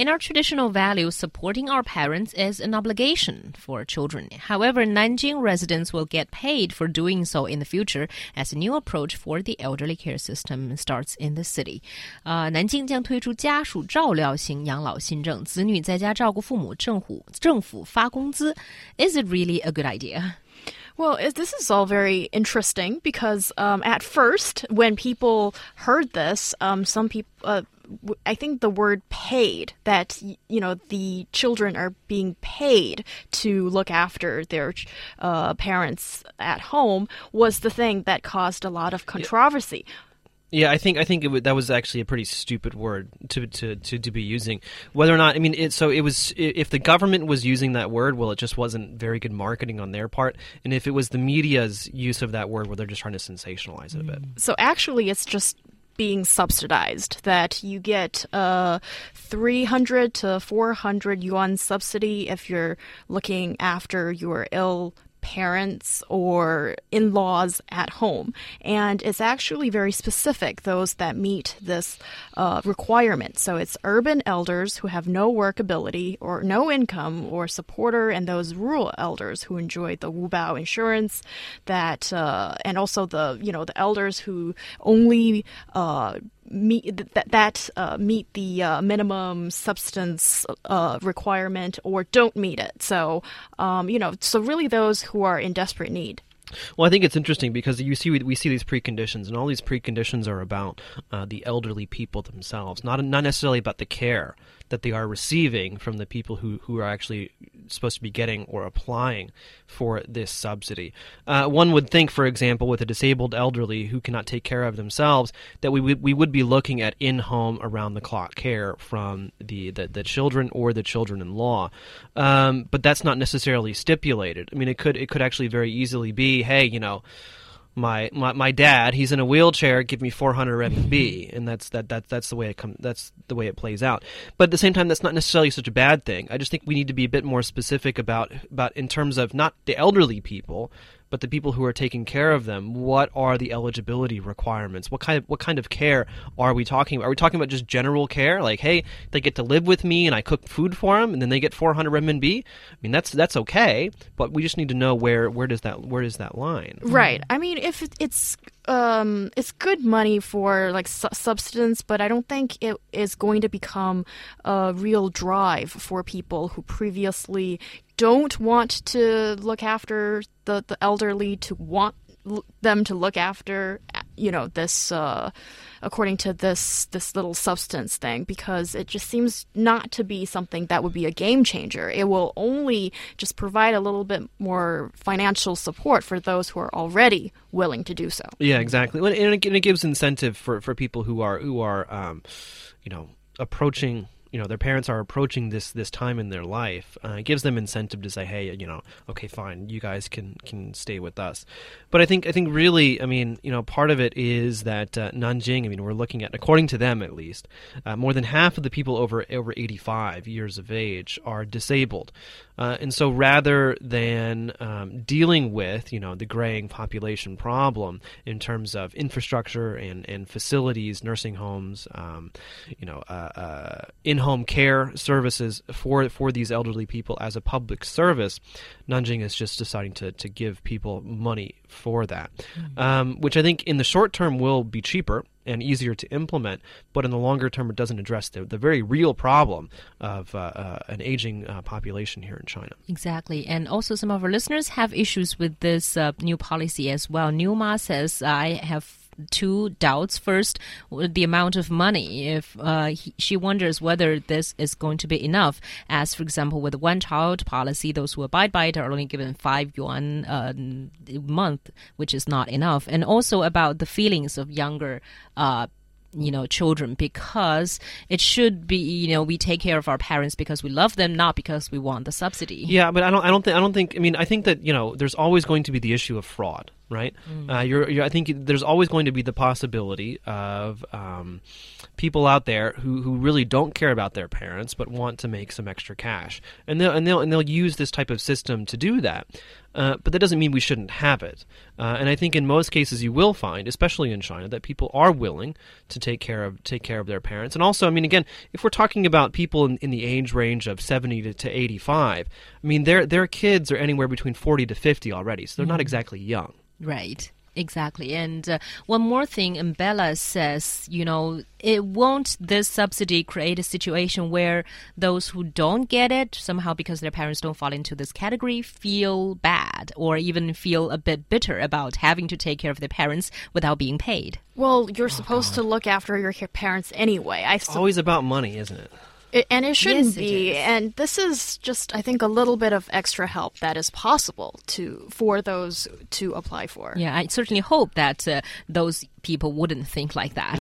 In our traditional values, supporting our parents is an obligation for children. However, Nanjing residents will get paid for doing so in the future as a new approach for the elderly care system starts in the city. 南京将推出家属照料型养老新政，子女在家照顾父母，政府发工资。Is it really a good idea?Well, this is all very interesting because at first, when people heard this, some people, I think the word paid, that, you know, the children are being paid to look after their parents at home was the thing that caused a lot of controversy. Yeah, I think that was actually a pretty stupid word to be using. Whether or not, I mean, if the government was using that word, well, it just wasn't very good marketing on their part. And if it was the media's use of that word, well, they're just trying to sensationalize it a bit. So actually, it's just being subsidized, that you get 300 to 400 yuan subsidy if you're looking after your ill parents or in-laws at home. And it's actually very specific, those that meet this requirement. So it's urban elders who have no work ability or no income or supporter, and those rural elders who enjoy the wubao insurance, that and also the elders who only meet the minimum subsistence requirement or don't meet it. So, so really those who are in desperate need.Well, I think it's interesting because we see these preconditions, and all these preconditions are about the elderly people themselves, not necessarily about the care that they are receiving from the people who are actually supposed to be getting or applying for this subsidy. One would think, for example, with a disabled elderly who cannot take care of themselves, that we would be looking at in-home, around-the-clock care from the children or the children-in-law, but that's not necessarily stipulated. I mean, it could actually very easily be, hey, you know, my dad, he's in a wheelchair, give me 400 RMB, and that's the way it comes. That's the way it plays out. But at the same time, that's not necessarily such a bad thing. I just think we need to be a bit more specific about in terms of not the elderly people, but the people who are taking care of them. What are the eligibility requirements? What kind of care are we talking about? Are we talking about just general care, like, hey, they get to live with me and I cook food for them, and then they get 400 RMB? I mean, that's okay, but we just need to know where is that line? Right. I mean, if it's good money for like subsistence, but I don't think it is going to become a real drive for people who previously don't want to look after the elderly to want them to look after, you know, this according to this little substance thing, because it just seems not to be something that would be a game changer. It will only just provide a little bit more financial support for those who are already willing to do so. Yeah, exactly. And it gives incentive for people who are approaching, you know, their parents are approaching this time in their life. It gives them incentive to say, hey, you know, okay, fine, you guys can stay with us. But I think really, I mean, you know, part of it is that Nanjing, I mean, we're looking at, according to them at least, more than half of the people over 85 years of age are disabled. And so rather than dealing with, you know, the graying population problem in terms of infrastructure and facilities, nursing homes, in-home care services for these elderly people as a public service, Nanjing is just deciding to give people money for that, which I think in the short term will be cheaper and easier to implement, but in the longer term it doesn't address the very real problem of an aging population here in China. Exactly, and also some of our listeners have issues with this new policy as well. Newma says, I have two doubts. First, the amount of money. If she wonders whether this is going to be enough, as for example with the one-child policy, those who abide by it are only given 5 yuan a month, which is not enough. And also about the feelings of younger children, because it should be, you know, we take care of our parents because we love them, not because we want the subsidy. Yeah, but I don't think. I think that, you know, there's always going to be the issue of fraud. right? I think there's always going to be the possibility of people out there who really don't care about their parents but want to make some extra cash, and they'll use this type of system to do that. But that doesn't mean we shouldn't have it. And I think in most cases you will find, especially in China, that people are willing to take care of their parents. And also, I mean, again, if we're talking about people in the age range of 70 to 85, I mean, their kids are anywhere between 40 to 50 already, so they're not exactly young. Right. Exactly. And one more thing, Mbella says, won't this subsidy create a situation where those who don't get it, somehow because their parents don't fall into this category, feel bad or even feel a bit bitter about having to take care of their parents without being paid? Well, you're supposed to look after your parents anyway. It's always about money, isn't it? And it shouldn't be. It is. And this is just, I think, a little bit of extra help that is possible for those to apply for. Yeah, I certainly hope that those people wouldn't think like that.